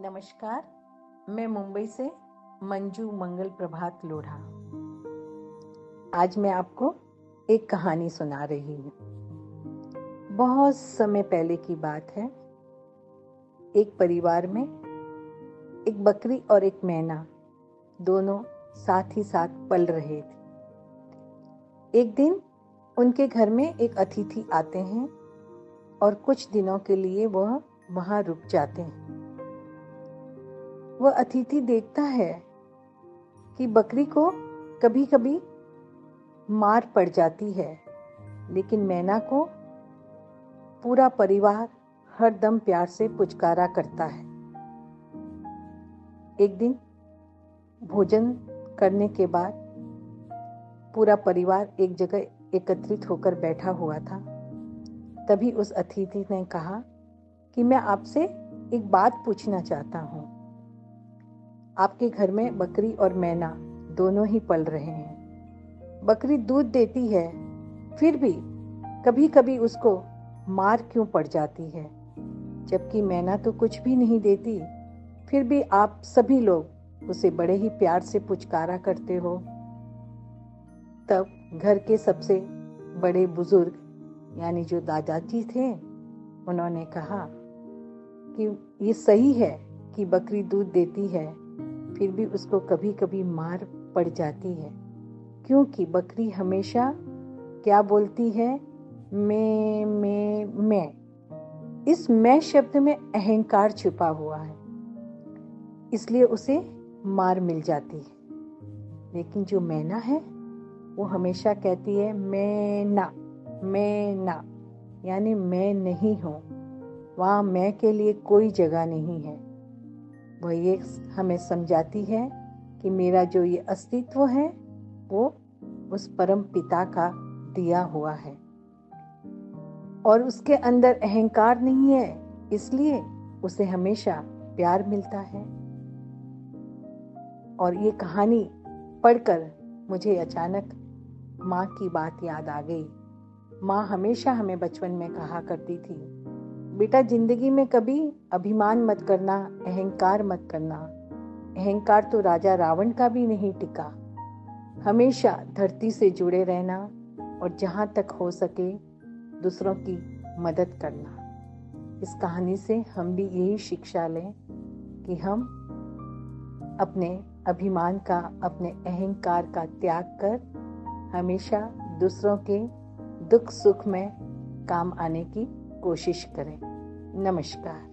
नमस्कार, मैं मुंबई से मंजू मंगल प्रभात लोढ़ा। आज मैं आपको एक कहानी सुना रही हूँ। बहुत समय पहले की बात है। एक परिवार में एक बकरी और एक मैना दोनों साथ ही साथ पल रहे थे। एक दिन उनके घर में एक अतिथि आते हैं और कुछ दिनों के लिए वह वहाँ रुक जाते हैं। वह अतिथि देखता है कि बकरी को कभी कभी मार पड़ जाती है, लेकिन मैना को पूरा परिवार हर दम प्यार से पुचकारा करता है। एक दिन भोजन करने के बाद पूरा परिवार एक जगह एकत्रित होकर बैठा हुआ था। तभी उस अतिथि ने कहा कि मैं आपसे एक बात पूछना चाहता हूँ। आपके घर में बकरी और मैना दोनों ही पल रहे हैं। बकरी दूध देती है, फिर भी कभी कभी उसको मार क्यों पड़ जाती है, जबकि मैना तो कुछ भी नहीं देती, फिर भी आप सभी लोग उसे बड़े ही प्यार से पुचकारा करते हो। तब घर के सबसे बड़े बुजुर्ग यानी जो दादाजी थे, उन्होंने कहा कि ये सही है कि बकरी दूध देती है, फिर भी उसको कभी कभी मार पड़ जाती है, क्योंकि बकरी हमेशा क्या बोलती है, मैं। इस मैं शब्द में अहंकार छुपा हुआ है, इसलिए उसे मार मिल जाती है। लेकिन जो मैना है वो हमेशा कहती है मैं ना, यानी मैं नहीं हूँ, वहाँ मैं के लिए कोई जगह नहीं है। वह ये हमें समझाती है कि मेरा जो ये अस्तित्व है वो उस परम पिता का दिया हुआ है और उसके अंदर अहंकार नहीं है, इसलिए उसे हमेशा प्यार मिलता है। और ये कहानी पढ़कर मुझे अचानक माँ की बात याद आ गई। माँ हमेशा हमें बचपन में कहा करती थी, बेटा जिंदगी में कभी अभिमान मत करना, अहंकार मत करना। अहंकार तो राजा रावण का भी नहीं टिका। हमेशा धरती से जुड़े रहना और जहाँ तक हो सके दूसरों की मदद करना। इस कहानी से हम भी यही शिक्षा लें कि हम अपने अभिमान का, अपने अहंकार का त्याग कर हमेशा दूसरों के दुख सुख में काम आने की कोशिश करें। नमस्कार।